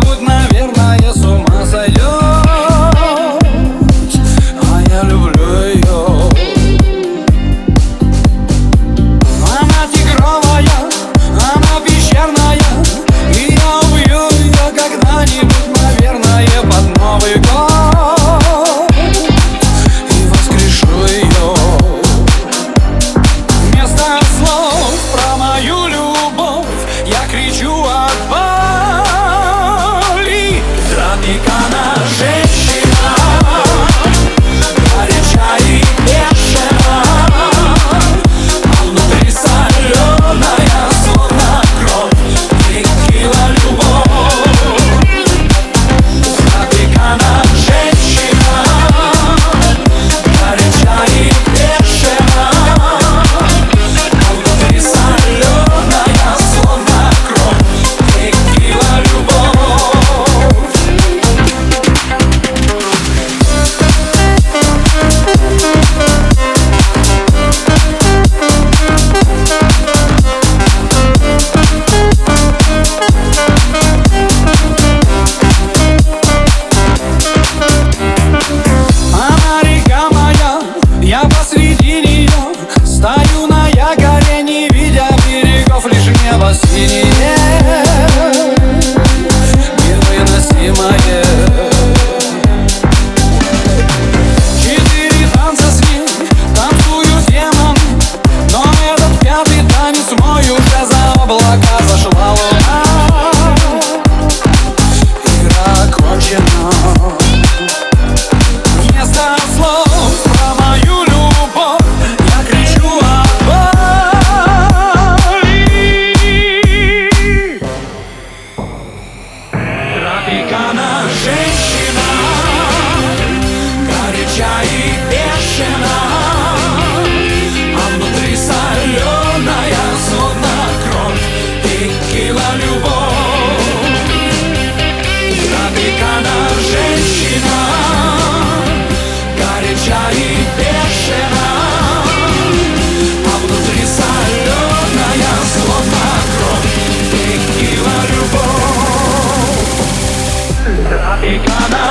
кто-нибудь, наверное, с ума сойдет. А я люблю ее. Она тигровая, она пещерная, и я убью ее когда-нибудь, наверное, под Новый год, и воскрешу ее. Вместо слов про мою любовь я кричу от боли. Тропикана женщина, горячая и бешена, а внутри соленая, словно кровь, текила любовь. Тропикана женщина, горячая и бешена, а внутри соленая, словно кровь, текила любовь. Посреди нее стою на якоре, не видя берегов, лишь небо синее, невыносимое. Четыре танца с ним танцую с демоном, но этот пятый танец мой уже за облака зашла луна. Игра окончена. Вместо слов про мою любовь я кричу от боли. Тропикана женщина, горяча и бешена, а внутри соленая, словно кровь, текила любовь. Тропикана женщина, горяча и бешена, а внутри соленая, словно кровь, текила любовь. Тропикана.